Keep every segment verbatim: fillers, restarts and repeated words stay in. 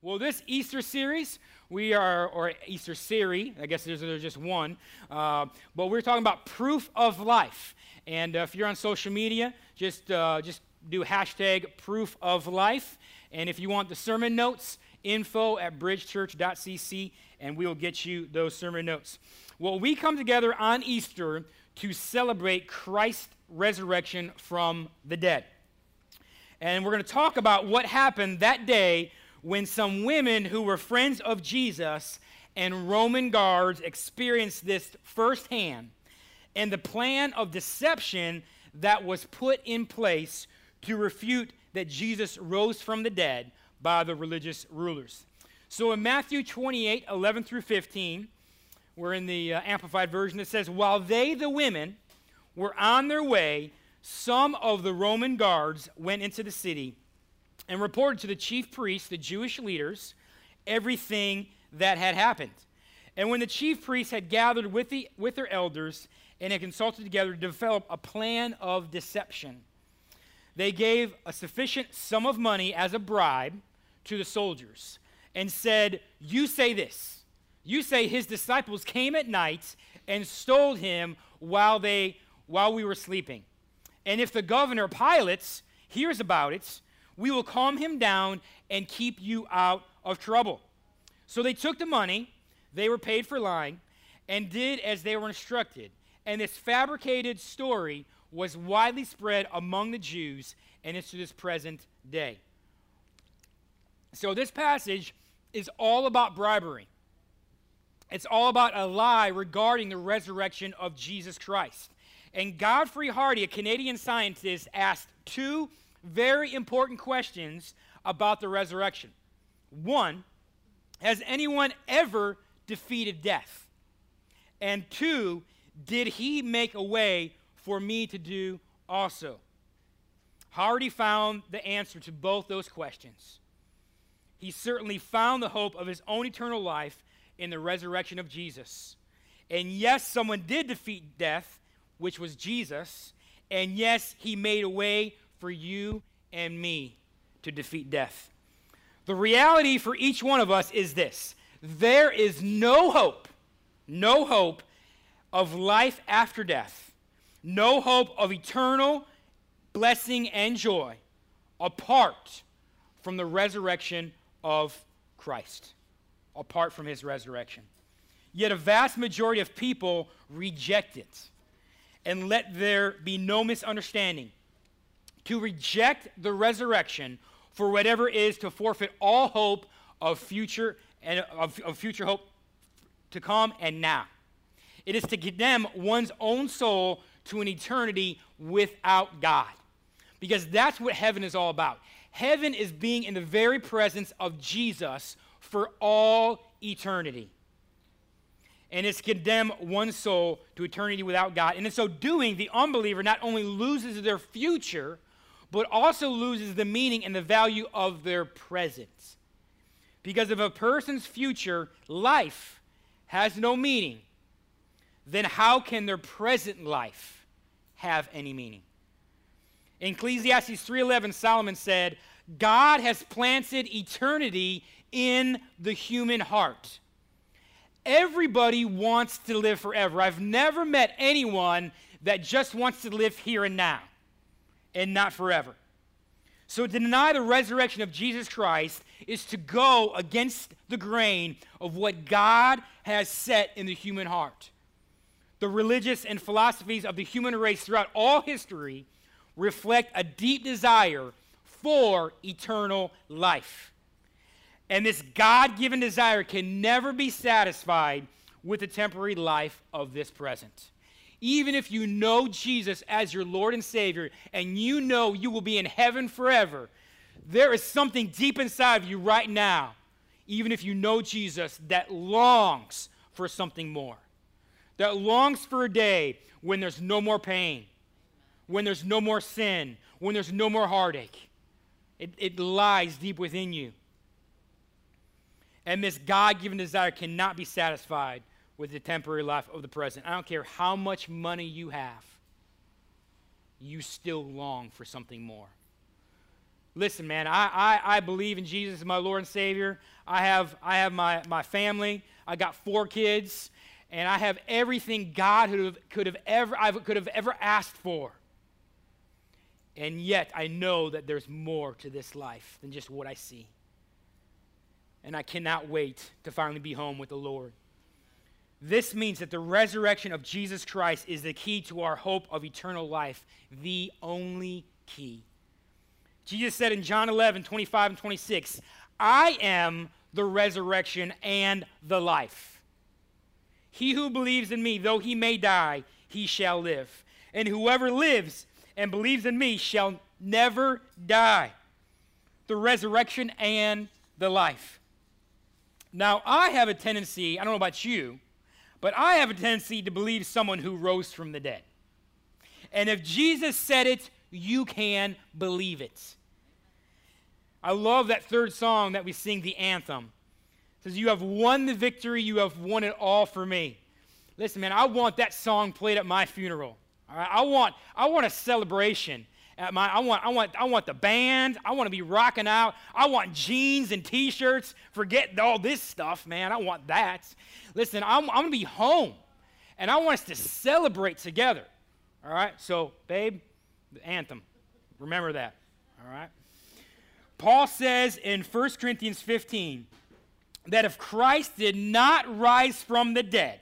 Well, this Easter series, we are, or Easter series, I guess there's, there's just one, uh, but we're talking about proof of life. And uh, if you're on social media, just uh, just do hashtag proof of life. And if you want the sermon notes, info at bridge church dot c c, and we will get you those sermon notes. Well, we come together on Easter to celebrate Christ's resurrection from the dead. And we're going to talk about what happened that day when some women who were friends of Jesus and Roman guards experienced this firsthand, and the plan of deception that was put in place to refute that Jesus rose from the dead by the religious rulers. So in Matthew twenty-eight, eleven through fifteen, we're in the uh, Amplified Version, it says, "While they, the women, were on their way, some of the Roman guards went into the city and reported to the chief priests, the Jewish leaders, everything that had happened. And when the chief priests had gathered with, the, with their elders and had consulted together to develop a plan of deception, they gave a sufficient sum of money as a bribe to the soldiers and said, 'You say this. You say his disciples came at night and stole him while, they, while we were sleeping. And if the governor, Pilate, hears about it, we will calm him down and keep you out of trouble.' So they took the money, they were paid for lying, and did as they were instructed. And this fabricated story was widely spread among the Jews, and it's to this present day." So this passage is all about bribery. It's all about a lie regarding the resurrection of Jesus Christ. And Godfrey Hardy, a Canadian scientist, asked two very important questions about the resurrection. One, has anyone ever defeated death? And two, did he make a way for me to do also? Hardy found the answer to both those questions. He certainly found the hope of his own eternal life in the resurrection of Jesus. And yes, someone did defeat death, which was Jesus, and yes, he made a way for you and me to defeat death. The reality for each one of us is this: there is no hope, no hope of life after death, no hope of eternal blessing and joy apart from the resurrection of Christ, apart from his resurrection. Yet a vast majority of people reject it. And let there be no misunderstanding. To reject the resurrection for whatever is to forfeit all hope of future and of, of future hope to come and now. It is to condemn one's own soul to an eternity without God, because that's what heaven is all about. Heaven is being in the very presence of Jesus for all eternity. And it's condemn one soul to eternity without God. And in so doing, the unbeliever not only loses their future, but also loses the meaning and the value of their presence. Because if a person's future life has no meaning, then how can their present life have any meaning? In Ecclesiastes three eleven, Solomon said, "God has planted eternity in the human heart." Everybody wants to live forever. I've never met anyone that just wants to live here and now and not forever. So to deny the resurrection of Jesus Christ is to go against the grain of what God has set in the human heart. The religious and philosophies of the human race throughout all history reflect a deep desire for eternal life. And this God-given desire can never be satisfied with the temporary life of this present. Even if you know Jesus as your Lord and Savior, and you know you will be in heaven forever, there is something deep inside of you right now, even if you know Jesus, that longs for something more, that longs for a day when there's no more pain, when there's no more sin, when there's no more heartache. It, it lies deep within you. And this God-given desire cannot be satisfied with the temporary life of the present. I don't care how much money you have, you still long for something more. listen, man, I, I, I believe in Jesus as my Lord and Savior. I have, I have my, my family. I got four kids. And I have everything God could have, could have ever, I could have ever asked for. And yet I know that there's more to this life than just what I see. And I cannot wait to finally be home with the Lord. This means that the resurrection of Jesus Christ is the key to our hope of eternal life, the only key. Jesus said in John eleven, twenty-five and twenty-six, I am the resurrection and the life. He who believes in me, though he may die, he shall live. And whoever lives and believes in me shall never die. The resurrection and the life. Now, I have a tendency, I don't know about you, but I have a tendency to believe someone who rose from the dead. And if Jesus said it, you can believe it. I love that third song that we sing, the anthem. It says, you have won the victory, you have won it all for me. Listen, man, I want that song played at my funeral. All right? I want, I want a celebration. At my, I want, I want, I want the band. I want to be rocking out. I want jeans and T-shirts. Forget all this stuff, man. I want that. Listen, I'm, I'm gonna be home, and I want us to celebrate together. All right. So, babe, the anthem. Remember that. All right. Paul says in First Corinthians fifteen that if Christ did not rise from the dead,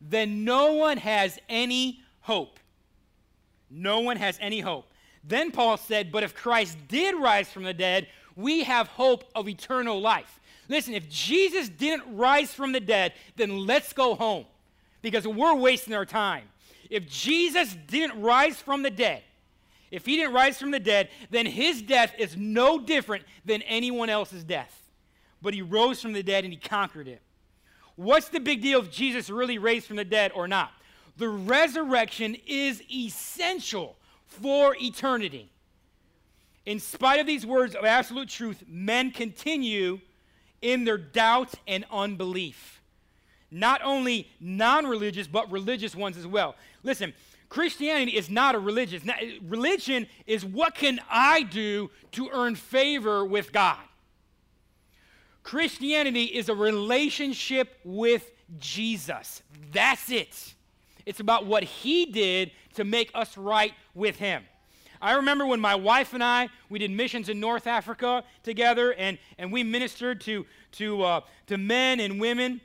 then no one has any hope. No one has any hope. Then Paul said, but if Christ did rise from the dead, we have hope of eternal life. Listen, if Jesus didn't rise from the dead, then let's go home because we're wasting our time. If Jesus didn't rise from the dead, if he didn't rise from the dead, then his death is no different than anyone else's death. But he rose from the dead and he conquered it. What's the big deal if Jesus really raised from the dead or not? The resurrection is essential for eternity. In spite of these words of absolute truth, men continue in their doubt and unbelief. Not only non-religious, but religious ones as well. Listen, Christianity is not a religion. Religion is what can I do to earn favor with God. Christianity is a relationship with Jesus. That's it. It's about what he did to make us right with him. I remember when my wife and I, we did missions in North Africa together, and, and we ministered to, to, uh, to men and women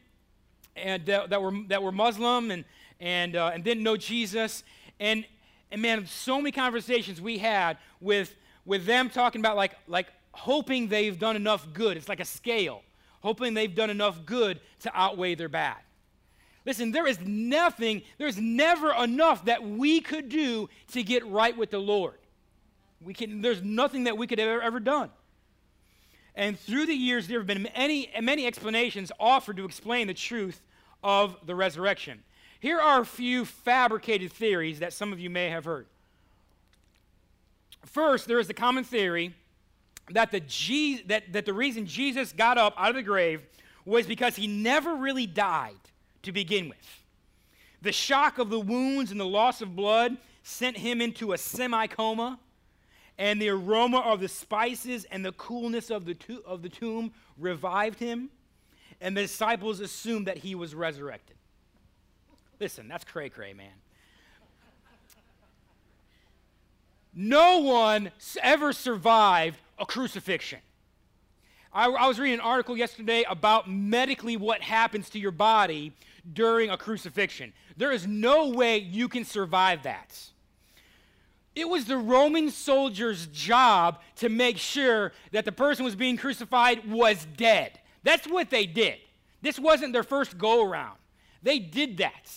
and, uh, that, were, that were Muslim and, and, uh, and didn't know Jesus. And, and man, so many conversations we had with, with them talking about like, like hoping they've done enough good. It's like a scale, hoping they've done enough good to outweigh their bad. Listen, there is nothing, there's never enough that we could do to get right with the Lord. We can, there's nothing that we could have ever, ever done. And through the years, there have been many, many explanations offered to explain the truth of the resurrection. Here are a few fabricated theories that some of you may have heard. First, there is the common theory that the, Je- that, that the reason Jesus got up out of the grave was because he never really died. To begin with, the shock of the wounds and the loss of blood sent him into a semi-coma, and the aroma of the spices and the coolness of the, to- of the tomb revived him, and the disciples assumed that he was resurrected. Listen, that's cray-cray, man. No one ever survived a crucifixion. I, I was reading an article yesterday about medically what happens to your body during a crucifixion. There is no way you can survive that. It was the Roman soldier's job to make sure that the person who was being crucified was dead. That's what they did. This wasn't their first go-around. They did that.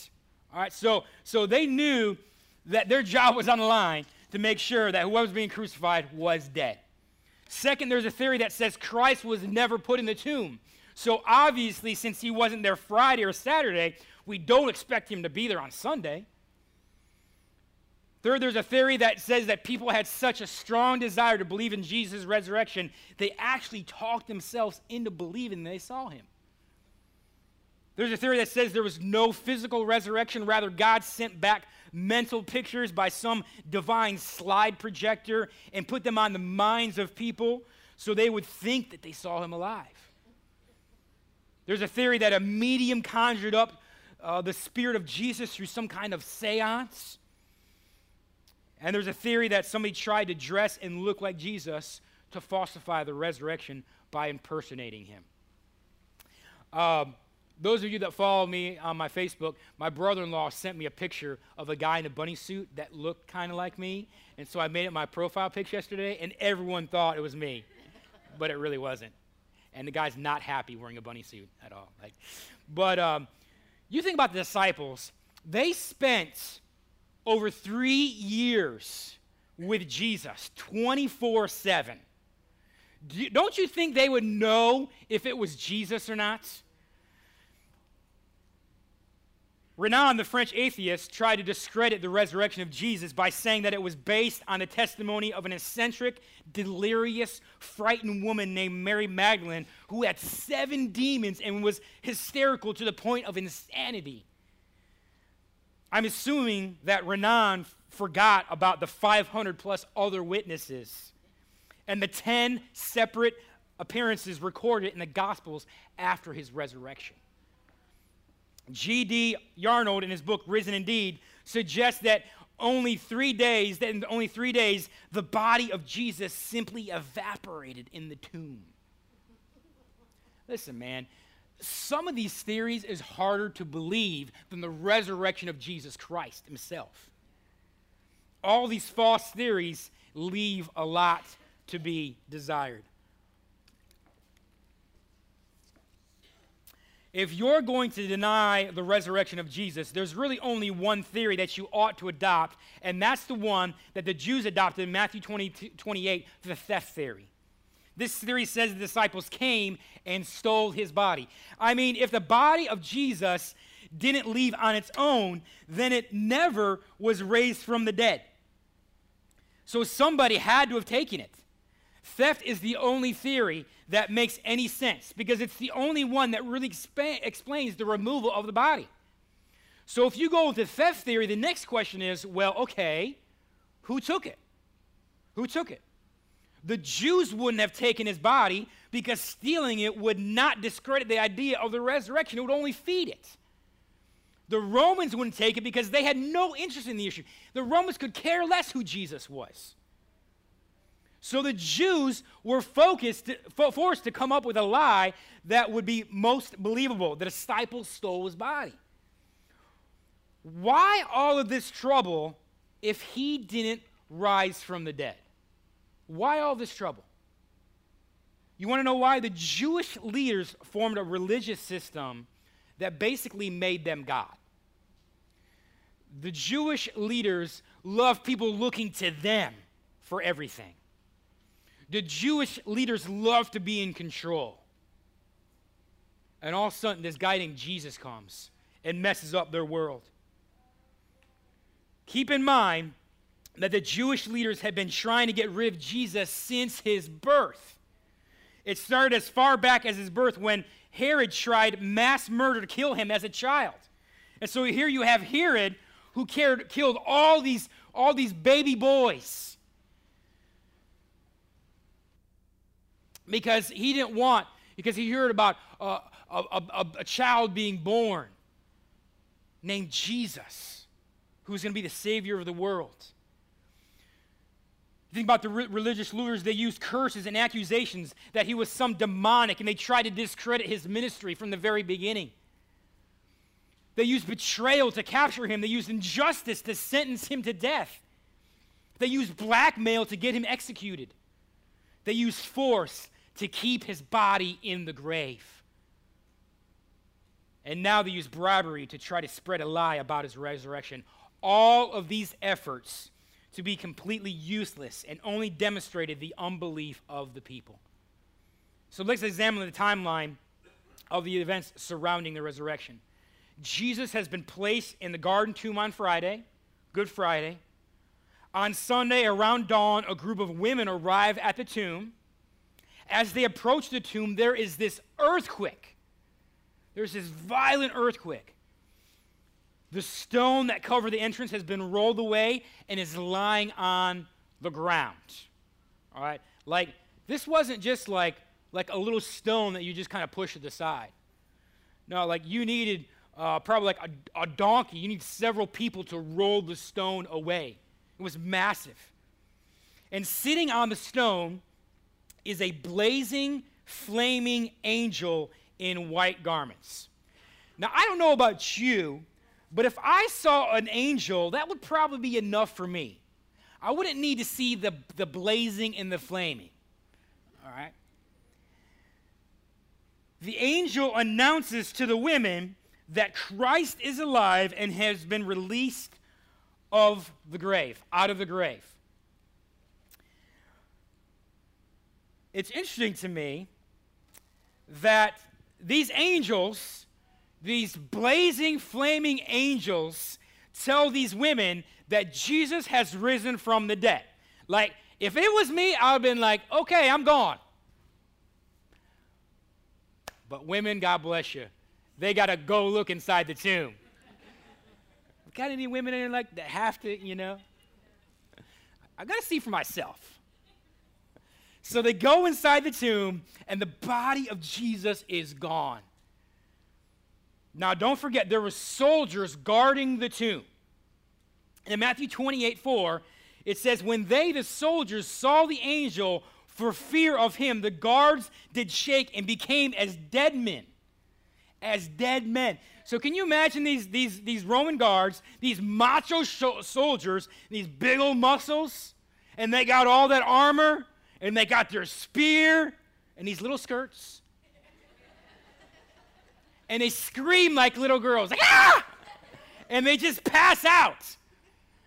All right, so, so they knew that their job was on the line to make sure that whoever was being crucified was dead. Second, there's a theory that says Christ was never put in the tomb. So obviously, since he wasn't there Friday or Saturday, we don't expect him to be there on Sunday. Third, there's a theory that says that people had such a strong desire to believe in Jesus' resurrection, they actually talked themselves into believing they saw him. There's a theory that says there was no physical resurrection. Rather, God sent back mental pictures by some divine slide projector and put them on the minds of people so they would think that they saw him alive. There's a theory that a medium conjured up uh, the spirit of Jesus through some kind of seance. And there's a theory that somebody tried to dress and look like Jesus to falsify the resurrection by impersonating him. Uh, those of you that follow me on my Facebook, my brother-in-law sent me a picture of a guy in a bunny suit that looked kind of like me, and so I made it my profile picture yesterday, and everyone thought it was me, but it really wasn't. And the guy's not happy wearing a bunny suit at all. Like, but um, you think about the disciples. They spent over three years with Jesus, twenty-four seven. Do you, don't you think they would know if it was Jesus or not? Renan, the French atheist, tried to discredit the resurrection of Jesus by saying that it was based on the testimony of an eccentric, delirious, frightened woman named Mary Magdalene who had seven demons and was hysterical to the point of insanity. I'm assuming that Renan forgot about the five hundred plus other witnesses and the ten separate appearances recorded in the Gospels after his resurrection. G D Yarnold, in his book Risen Indeed, suggests that only three days, that in only three days, the body of Jesus simply evaporated in the tomb. Listen, man, some of these theories is harder to believe than the resurrection of Jesus Christ himself. All these false theories leave a lot to be desired. If you're going to deny the resurrection of Jesus, there's really only one theory that you ought to adopt, and that's the one that the Jews adopted in Matthew twenty-eight, the theft theory. This theory says the disciples came and stole his body. I mean, if the body of Jesus didn't leave on its own, then it never was raised from the dead. So somebody had to have taken it. Theft is the only theory that makes any sense because it's the only one that really expa- explains the removal of the body. So if you go with the theft theory, the next question is, well, okay, who took it? Who took it? The Jews wouldn't have taken his body because stealing it would not discredit the idea of the resurrection. It would only feed it. The Romans wouldn't take it because they had no interest in the issue. The Romans could care less who Jesus was. So the Jews were focused, forced to come up with a lie that would be most believable. The disciples stole his body. Why all of this trouble if he didn't rise from the dead? Why all this trouble? You want to know why? The Jewish leaders formed a religious system that basically made them God. The Jewish leaders loved people looking to them for everything. The Jewish leaders love to be in control. And all of a sudden, this guy named Jesus comes and messes up their world. Keep in mind that the Jewish leaders had been trying to get rid of Jesus since his birth. It started as far back as his birth when Herod tried mass murder to kill him as a child. And so here you have Herod who cared, killed all these, all these baby boys because he didn't want, because he heard about uh, a, a, a child being born named Jesus who's going to be the Savior of the world. Think about the re- religious leaders. They used curses and accusations that he was some demonic, and they tried to discredit his ministry from the very beginning. They used betrayal to capture him. They used injustice to sentence him to death. They used blackmail to get him executed. They used force to keep his body in the grave. And now they use bribery to try to spread a lie about his resurrection. All of these efforts to be completely useless and only demonstrated the unbelief of the people. So let's examine the timeline of the events surrounding the resurrection. Jesus has been placed in the garden tomb on Friday, Good Friday. On Sunday, around dawn, a group of women arrive at the tomb. As they approach the tomb, there is this earthquake. There's this violent earthquake. The stone that covered the entrance has been rolled away and is lying on the ground. All right? Like, this wasn't just like, like a little stone that you just kind of push to the side. No, like you needed uh, probably like a, a donkey. You need several people to roll the stone away. It was massive. And sitting on the stone is a blazing, flaming angel in white garments. Now, I don't know about you, but if I saw an angel, that would probably be enough for me. I wouldn't need to see the, the blazing and the flaming, all right? The angel announces to the women that Christ is alive and has been released of the grave, out of the grave. It's interesting to me that these angels, these blazing, flaming angels, tell these women that Jesus has risen from the dead. Like, if it was me, I would have been like, okay, I'm gone. But women, God bless you, they got to go look inside the tomb. Got any women in there like that have to, you know? I got to see for myself. So they go inside the tomb, and the body of Jesus is gone. Now, don't forget, there were soldiers guarding the tomb. And in Matthew twenty-eight four, it says, when they, the soldiers, saw the angel for fear of him, the guards did shake and became as dead men, as dead men. So can you imagine these, these, these Roman guards, these macho sh- soldiers, these big old muscles, and they got all that armor, and they got their spear, and these little skirts. And they scream like little girls, like, ah! And they just pass out.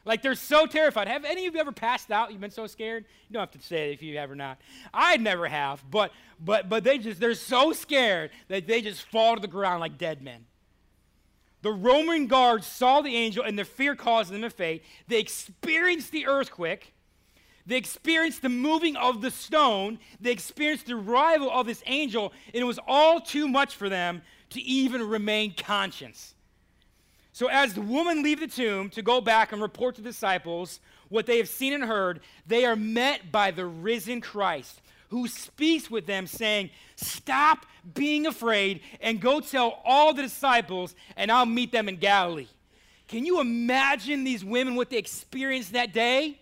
Like, they're so terrified. Have any of you ever passed out? You've been so scared? You don't have to say if you have or not. I never have, but but but they just, they're so scared that they just fall to the ground like dead men. The Roman guards saw the angel, and their fear caused them to faint. They experienced the earthquake. They experienced the moving of the stone. They experienced the arrival of this angel, and it was all too much for them to even remain conscious. So as the women leave the tomb to go back and report to the disciples what they have seen and heard, they are met by the risen Christ, who speaks with them, saying, stop being afraid and go tell all the disciples, and I'll meet them in Galilee. Can you imagine these women, what they experienced that day?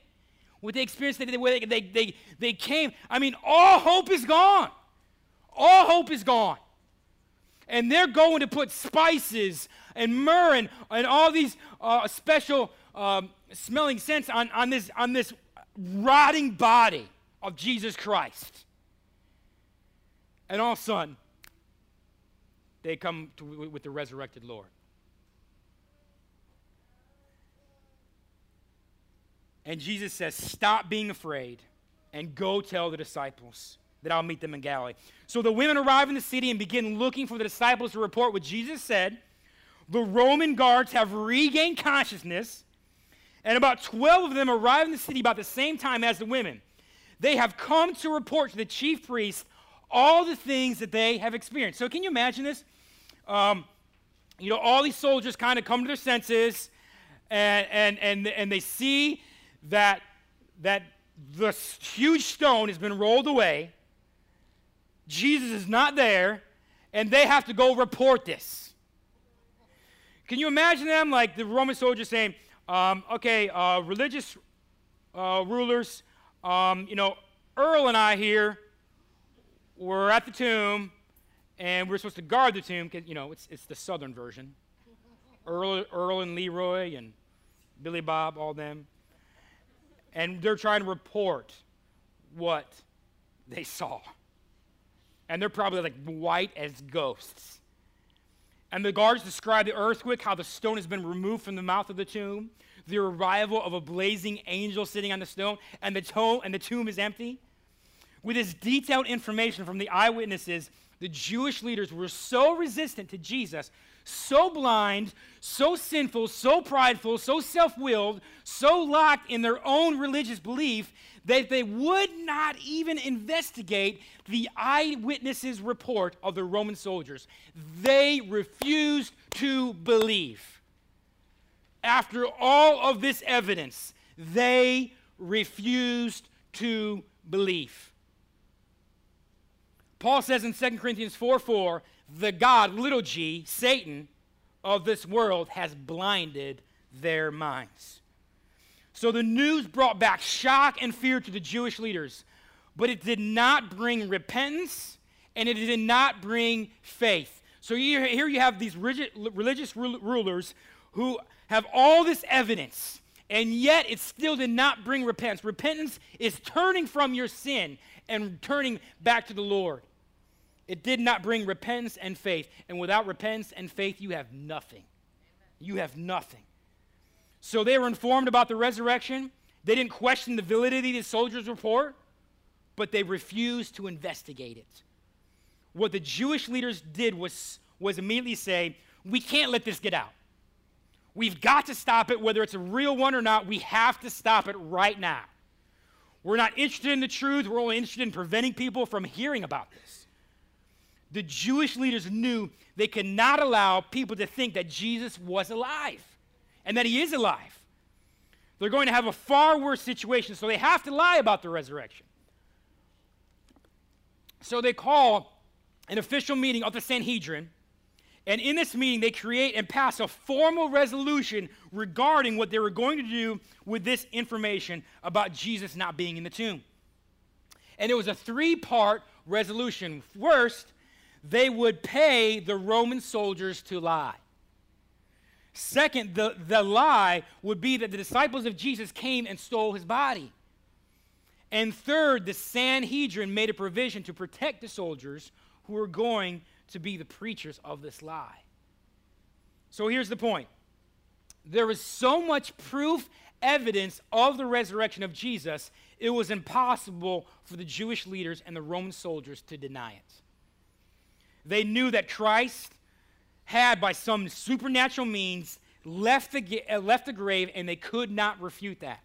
What they experienced that day, where they, they, they, they came. I mean, all hope is gone. All hope is gone. And they're going to put spices and myrrh and, and all these uh, special um, smelling scents on, on, this, on this rotting body of Jesus Christ. And all of a sudden, they come to, with the resurrected Lord. And Jesus says, stop being afraid and go tell the disciples that I'll meet them in Galilee. So the women arrive in the city and begin looking for the disciples to report what Jesus said. The Roman guards have regained consciousness, and about twelve of them arrive in the city about the same time as the women. They have come to report to the chief priest all the things that they have experienced. So can you imagine this? Um, you know, all these soldiers kind of come to their senses, and and and, and they see that, that this huge stone has been rolled away. Jesus is not there, and they have to go report this. Can you imagine them, like the Roman soldiers saying, um, okay, uh, religious uh, rulers, um, you know, Earl and I here, we're at the tomb, and we're supposed to guard the tomb, because, you know, it's it's the southern version. Earl, Earl and Leroy and Billy Bob, all them. And they're trying to report what they saw. And they're probably like white as ghosts. And the guards describe the earthquake, how the stone has been removed from the mouth of the tomb, the arrival of a blazing angel sitting on the stone, and the, to- and the tomb is empty. With this detailed information from the eyewitnesses, the Jewish leaders were so resistant to Jesus, so blind, so sinful, so prideful, so self-willed, so locked in their own religious belief that they would not even investigate the eyewitnesses' report of the Roman soldiers. They refused to believe. After all of this evidence, they refused to believe. Paul says in Second Corinthians four four, the God, little g, Satan, of this world has blinded their minds. So the news brought back shock and fear to the Jewish leaders, but it did not bring repentance, and it did not bring faith. So here you have these rigid religious rulers who have all this evidence, and yet it still did not bring repentance. Repentance is turning from your sin and turning back to the Lord. It did not bring repentance and faith. And without repentance and faith, you have nothing. You have nothing. So they were informed about the resurrection. They didn't question the validity of the soldiers' report, but they refused to investigate it. What the Jewish leaders did was, was immediately say, we can't let this get out. We've got to stop it, whether it's a real one or not. We have to stop it right now. We're not interested in the truth. We're only interested in preventing people from hearing about this. The Jewish leaders knew they could not allow people to think that Jesus was alive and that he is alive. They're going to have a far worse situation, so they have to lie about the resurrection. So they call an official meeting of the Sanhedrin, and in this meeting they create and pass a formal resolution regarding what they were going to do with this information about Jesus not being in the tomb. And it was a three-part resolution. First, they would pay the Roman soldiers to lie. Second, the, the lie would be that the disciples of Jesus came and stole his body. And third, the Sanhedrin made a provision to protect the soldiers who were going to be the preachers of this lie. So here's the point. There was so much proof, evidence of the resurrection of Jesus, it was impossible for the Jewish leaders and the Roman soldiers to deny it. They knew that Christ had, by some supernatural means, left the, left the grave, and they could not refute that.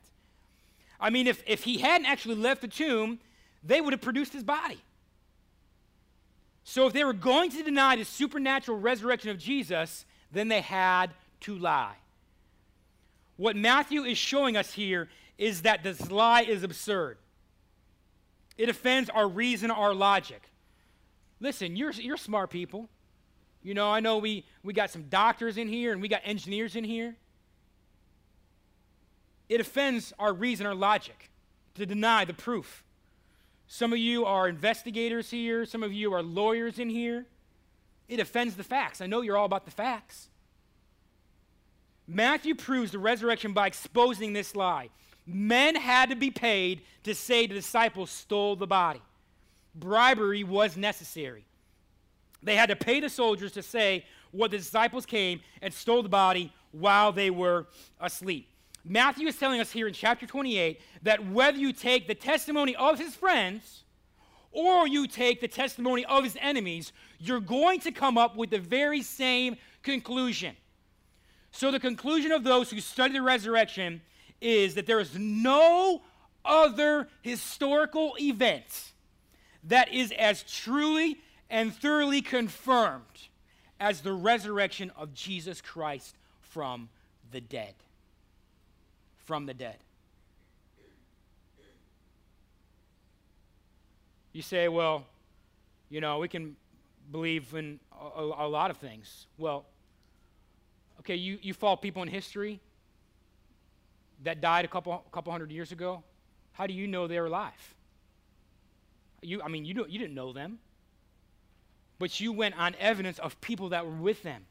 I mean, if, if he hadn't actually left the tomb, they would have produced his body. So if they were going to deny the supernatural resurrection of Jesus, then they had to lie. What Matthew is showing us here is that this lie is absurd. It offends our reason, our logic. Listen, you're, you're smart people. You know, I know we, we got some doctors in here and we got engineers in here. It offends our reason, our logic to deny the proof. Some of you are investigators here. Some of you are lawyers in here. It offends the facts. I know you're all about the facts. Matthew proves the resurrection by exposing this lie. Men had to be paid to say the disciples stole the body. Bribery was necessary. They had to pay the soldiers to say what the disciples came and stole the body while they were asleep. Matthew is telling us here in chapter twenty-eight that whether you take the testimony of his friends or you take the testimony of his enemies, you're going to come up with the very same conclusion. So the conclusion of those who study the resurrection is that there is no other historical event that is as truly and thoroughly confirmed as the resurrection of Jesus Christ from the dead. From the dead. You say, well, you know, we can believe in a, a, a lot of things. Well, okay, you, you follow people in history that died a couple, couple hundred years ago. How do you know they're alive? You, I mean, you, don't, you didn't know them. But you went on evidence of people that were with them.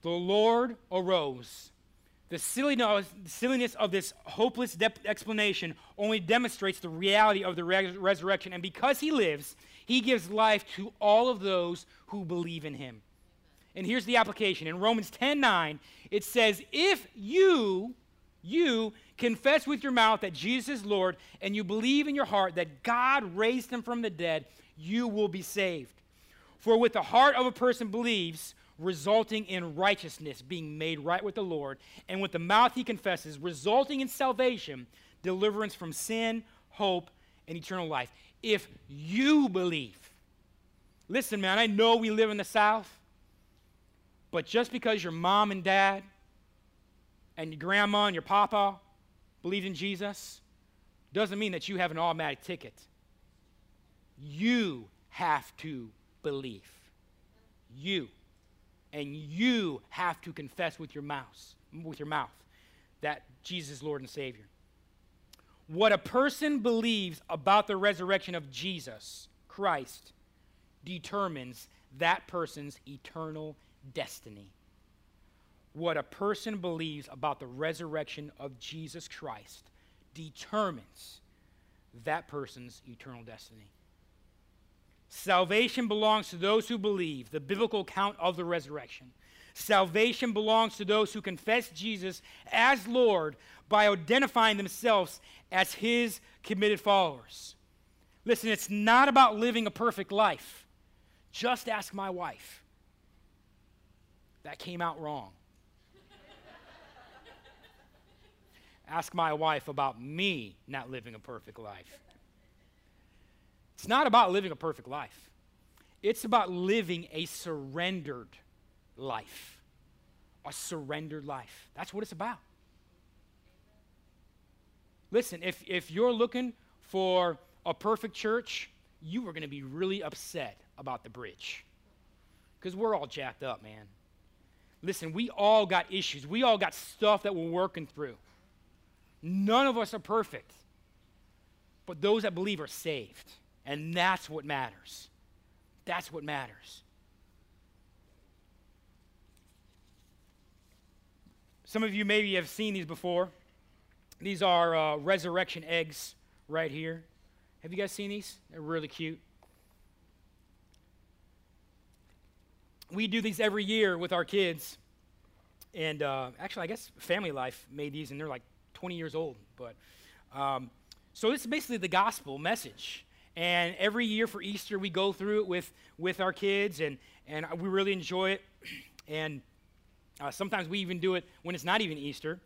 The Lord arose. The silliness of this hopeless de- explanation only demonstrates the reality of the res- resurrection. And because he lives, he gives life to all of those who believe in him. And here's the application. In Romans ten nine, it says, if you, you confess with your mouth that Jesus is Lord and you believe in your heart that God raised him from the dead, you will be saved. For with the heart of a person believes, resulting in righteousness, being made right with the Lord, and with the mouth he confesses, resulting in salvation, deliverance from sin, hope, and eternal life. If you believe. Listen, man, I know we live in the South, but just because your mom and dad and your grandma and your papa believed in Jesus doesn't mean that you have an automatic ticket. You have to believe. You. And you have to confess with your mouth, with your mouth that Jesus is Lord and Savior. What a person believes about the resurrection of Jesus Christ determines that person's eternal destiny. What a person believes about the resurrection of Jesus Christ determines that person's eternal destiny. Salvation belongs to those who believe, the biblical account of the resurrection. Salvation belongs to those who confess Jesus as Lord by identifying themselves as his committed followers. Listen, it's not about living a perfect life. Just ask my wife. That came out wrong. Ask my wife about me not living a perfect life. It's not about living a perfect life. It's about living a surrendered life. A surrendered life. That's what it's about. Listen, if, if you're looking for a perfect church, you are going to be really upset about the bridge. Because we're all jacked up, man. Listen, we all got issues. We all got stuff that we're working through. None of us are perfect. But those that believe are saved. And that's what matters. That's what matters. Some of you maybe have seen these before. These are uh, resurrection eggs right here. Have you guys seen these? They're really cute. We do these every year with our kids. And uh, actually, I guess Family Life made these, and they're like twenty years old. But um, so this is basically the gospel message. And every year for Easter, we go through it with, with our kids, and, and we really enjoy it. And uh, sometimes we even do it when it's not even Easter.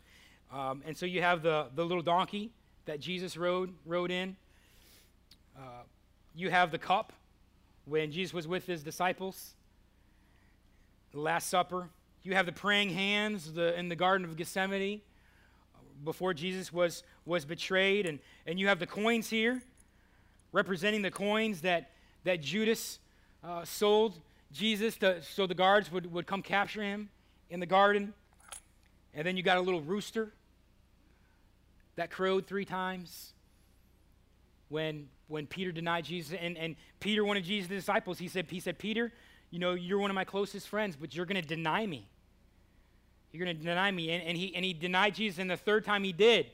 Um, and so you have the, the little donkey that Jesus rode, rode in. Uh, you have the cup when Jesus was with his disciples, the Last Supper. You have the praying hands the, in the Garden of Gethsemane before Jesus was, was betrayed. And, and you have the coins here, representing the coins that, that Judas uh, sold Jesus to, so the guards would, would come capture him in the garden. And then you got a little rooster that crowed three times when, when Peter denied Jesus. And, and Peter, one of Jesus' disciples, he said, he said, Peter, you know, you're one of my closest friends, but you're going to deny me. You're going to deny me. And, and, he, and he denied Jesus, and the third time he did,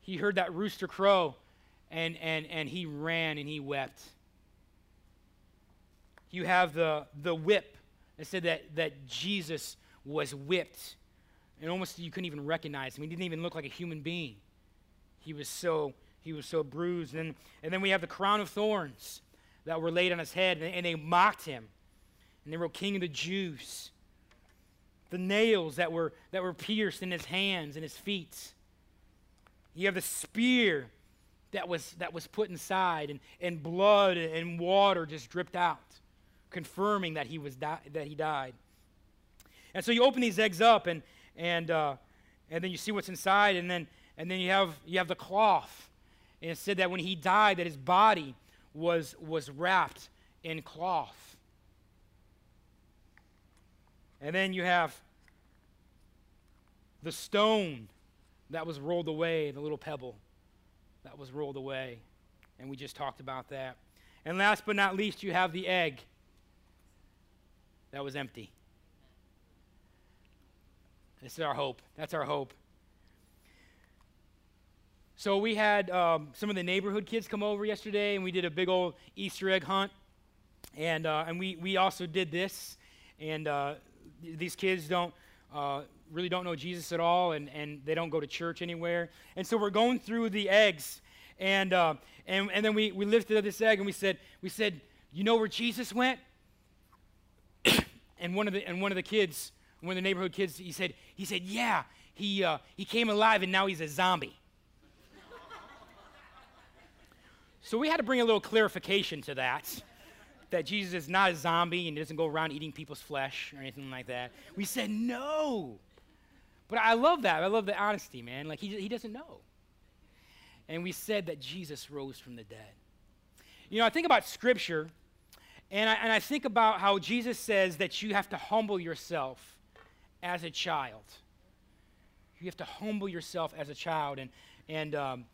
he heard that rooster crow. And, and, and he ran and he wept. You have the, the whip. It said that, that Jesus was whipped. And almost you couldn't even recognize him. He didn't even look like a human being. He was so, he was so bruised. And, and then we have the crown of thorns that were laid on his head. And, and they mocked him. And they wrote, King of the Jews. The nails that were, that were pierced in his hands and his feet. You have the spear that was, that was put inside, and, and blood and water just dripped out, confirming that he, was di- that he died. And so you open these eggs up, and, and, uh, and then you see what's inside, and then, and then you, have, you have the cloth. And it said that when he died, that his body was, was wrapped in cloth. And then you have the stone that was rolled away, the little pebble that was rolled away, and we just talked about that. And last but not least, you have the egg that was empty. This is our hope. That's our hope. So we had um, some of the neighborhood kids come over yesterday, and we did a big old Easter egg hunt, and uh, and we we also did this. And uh, these kids don't uh, really don't know Jesus at all, and, and they don't go to church anywhere. And so we're going through the eggs, And uh, and and then we we lifted up this egg and we said we said you know where Jesus went? and one of the and one of the kids, one of the neighborhood kids, he said he said yeah he uh, he came alive and now he's a zombie. So we had to bring a little clarification to that, that Jesus is not a zombie and doesn't go around eating people's flesh or anything like that. We said no. But I love that. I love the honesty, man. Like, he, he doesn't know. And we said that Jesus rose from the dead. You know, I think about Scripture, and I, and I think about how Jesus says that you have to humble yourself as a child. You have to humble yourself as a child. And, and, um,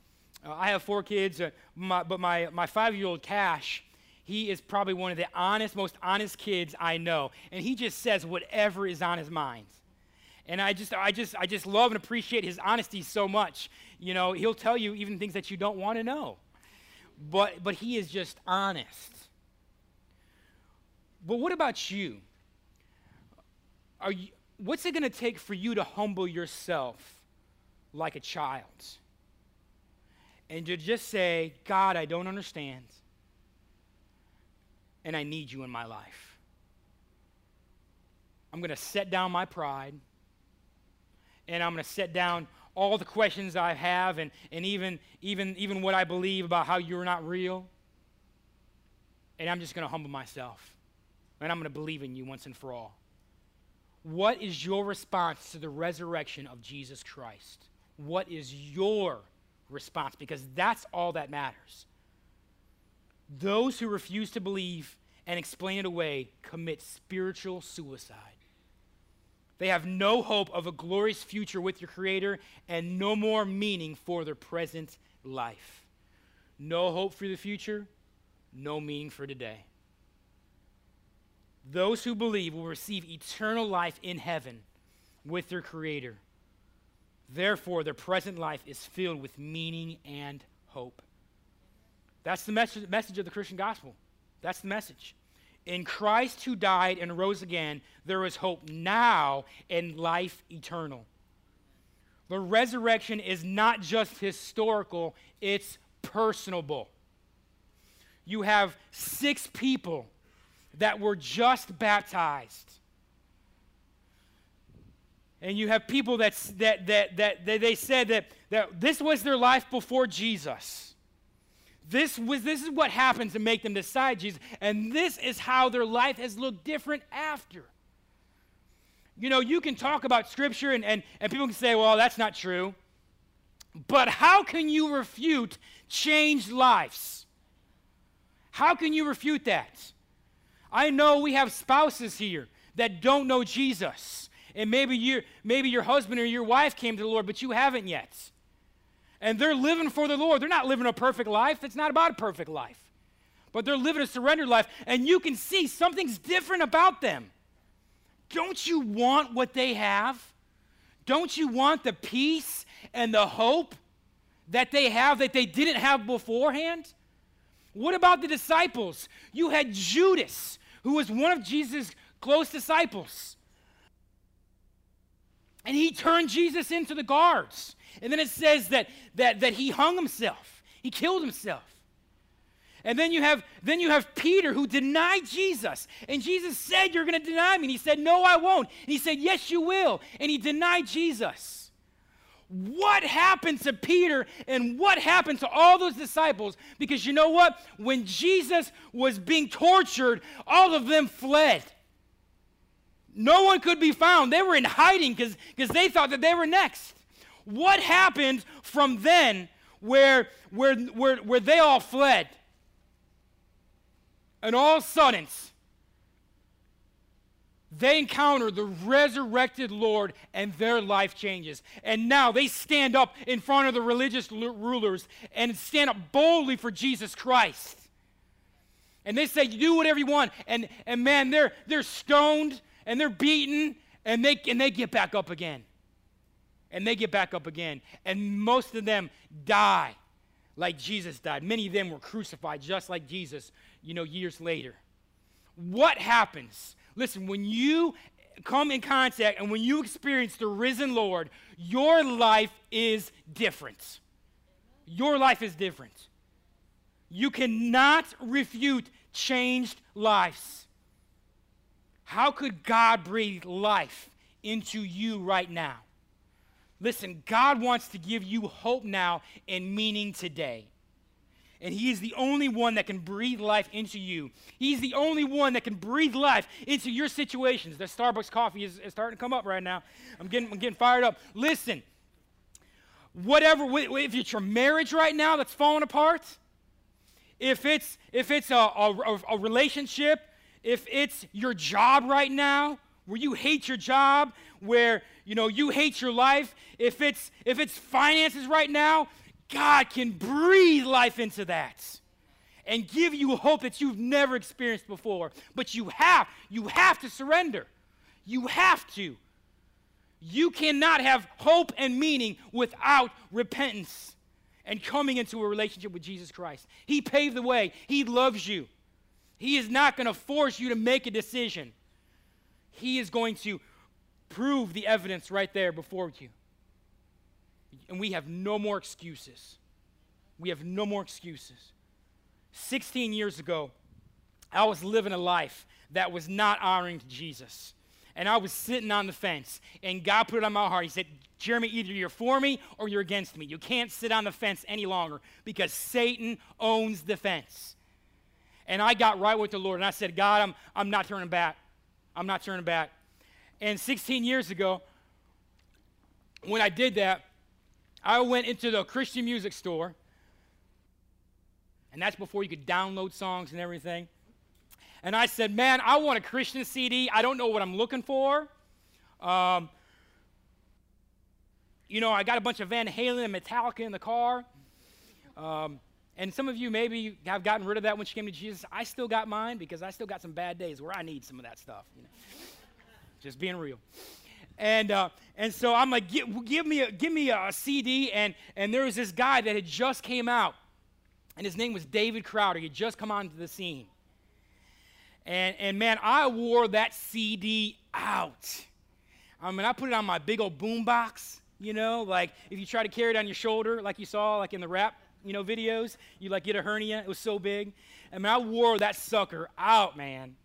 Uh, I have four kids, uh, my, but my, my five-year-old Cash, he is probably one of the honest, most honest kids I know, and he just says whatever is on his mind. And I just, I just, I just love and appreciate his honesty so much. You know, he'll tell you even things that you don't want to know, but but he is just honest. But what about you? Are you? What's it going to take for you to humble yourself like a child? And to just say, God, I don't understand, and I need you in my life. I'm going to set down my pride, and I'm going to set down all the questions I have, and, and even, even, even what I believe about how you're not real, and I'm just going to humble myself, and I'm going to believe in you once and for all. What is your response to the resurrection of Jesus Christ? What is your response, because that's all that matters. Those who refuse to believe and explain it away commit spiritual suicide. They have no hope of a glorious future with your Creator and no more meaning for their present life. No hope for the future, no meaning for today. Those who believe will receive eternal life in heaven with their Creator. Therefore, their present life is filled with meaning and hope. That's the message, message of the Christian gospel. That's the message. In Christ who died and rose again, there is hope now and life eternal. The resurrection is not just historical, it's personable. You have six people that were just baptized. And you have people that's, that, that, that, that they said that, that this was their life before Jesus. This, was, this is what happens to make them decide Jesus. And this is how their life has looked different after. You know, you can talk about Scripture and, and, and people can say, well, that's not true. But how can you refute changed lives? How can you refute that? I know we have spouses here that don't know Jesus. And maybe you, maybe your husband or your wife came to the Lord, but you haven't yet. And they're living for the Lord. They're not living a perfect life. It's not about a perfect life. But they're living a surrendered life. And you can see something's different about them. Don't you want what they have? Don't you want the peace and the hope that they have that they didn't have beforehand? What about the disciples? You had Judas, who was one of Jesus' close disciples. And he turned Jesus into the guards. And then it says that, that, that he hung himself. He killed himself. And then you have, then you have Peter who denied Jesus. And Jesus said, you're going to deny me. And he said, no, I won't. And he said, yes, you will. And he denied Jesus. What happened to Peter and what happened to all those disciples? Because you know what? When Jesus was being tortured, all of them fled. No one could be found. They were in hiding because they thought that they were next. What happened from then where, where, where, where they all fled? And all of a sudden, they encountered the resurrected Lord and their life changes. And now they stand up in front of the religious rulers and stand up boldly for Jesus Christ. And they say, do whatever you want. And, and man, they're, they're stoned. And they're beaten, and they, and they get back up again. And they get back up again. And most of them die like Jesus died. Many of them were crucified just like Jesus, you know, years later. What happens? Listen, when you come in contact and when you experience the risen Lord, your life is different. Your life is different. You cannot refute changed lives. How could God breathe life into you right now? Listen, God wants to give you hope now and meaning today. And he is the only one that can breathe life into you. He's the only one that can breathe life into your situations. The Starbucks coffee is, is starting to come up right now. I'm getting, I'm getting fired up. Listen, whatever, if it's your marriage right now that's falling apart, if it's, if it's a, a, a relationship, if it's your job right now, where you hate your job, where, you know, you hate your life, if it's, if it's finances right now, God can breathe life into that and give you hope that you've never experienced before. But you have, you have to surrender. You have to. You cannot have hope and meaning without repentance and coming into a relationship with Jesus Christ. He paved the way. He loves you. He is not going to force you to make a decision. He is going to prove the evidence right there before you. And we have no more excuses. We have no more excuses. sixteen years ago, I was living a life that was not honoring to Jesus. And I was sitting on the fence. And God put it on my heart. He said, Jeremy, either you're for me or you're against me. You can't sit on the fence any longer because Satan owns the fence. And I got right with the Lord. And I said, God, I'm, I'm not turning back. I'm not turning back. And sixteen years ago, when I did that, I went into the Christian music store, and that's before you could download songs and everything. And I said, man, I want a Christian C D. I don't know what I'm looking for. Um, you know, I got a bunch of Van Halen and Metallica in the car. Um, and some of you maybe have gotten rid of that when you came to Jesus. I still got mine because I still got some bad days where I need some of that stuff. You know? Just being real. And uh, and so I'm like, give, give me a give me a C D, and and there was this guy that had just came out, and his name was David Crowder. He had just come onto the scene. And and man, I wore that C D out. I mean, I put it on my big old boombox. You know, like if you try to carry it on your shoulder, like you saw, like in the rap, you know, videos, you like get a hernia. It was so big. I mean, I wore that sucker out, man.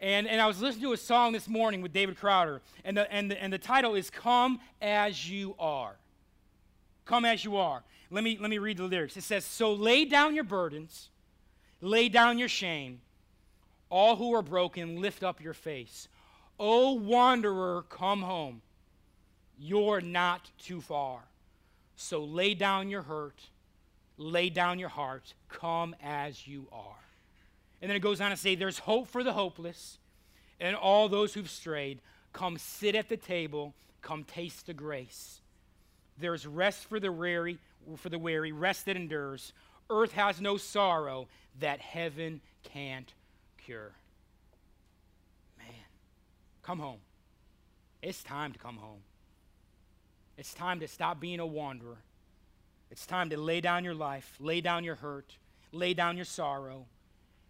And, and I was listening to a song this morning with David Crowder, and the, and, the, and the title is Come As You Are. Come As You Are. Let me, let me read the lyrics. It says, so lay down your burdens, lay down your shame. All who are broken, lift up your face. O wanderer, come home. You're not too far. So lay down your hurt, lay down your heart. Come as you are. And then it goes on to say, there's hope for the hopeless and all those who've strayed. Come sit at the table. Come taste the grace. There's rest for the weary, for the weary, rest that endures. Earth has no sorrow that heaven can't cure. Man, come home. It's time to come home. It's time to stop being a wanderer. It's time to lay down your life, lay down your hurt, lay down your sorrow,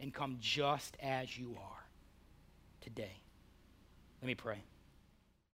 and come just as you are today. Let me pray.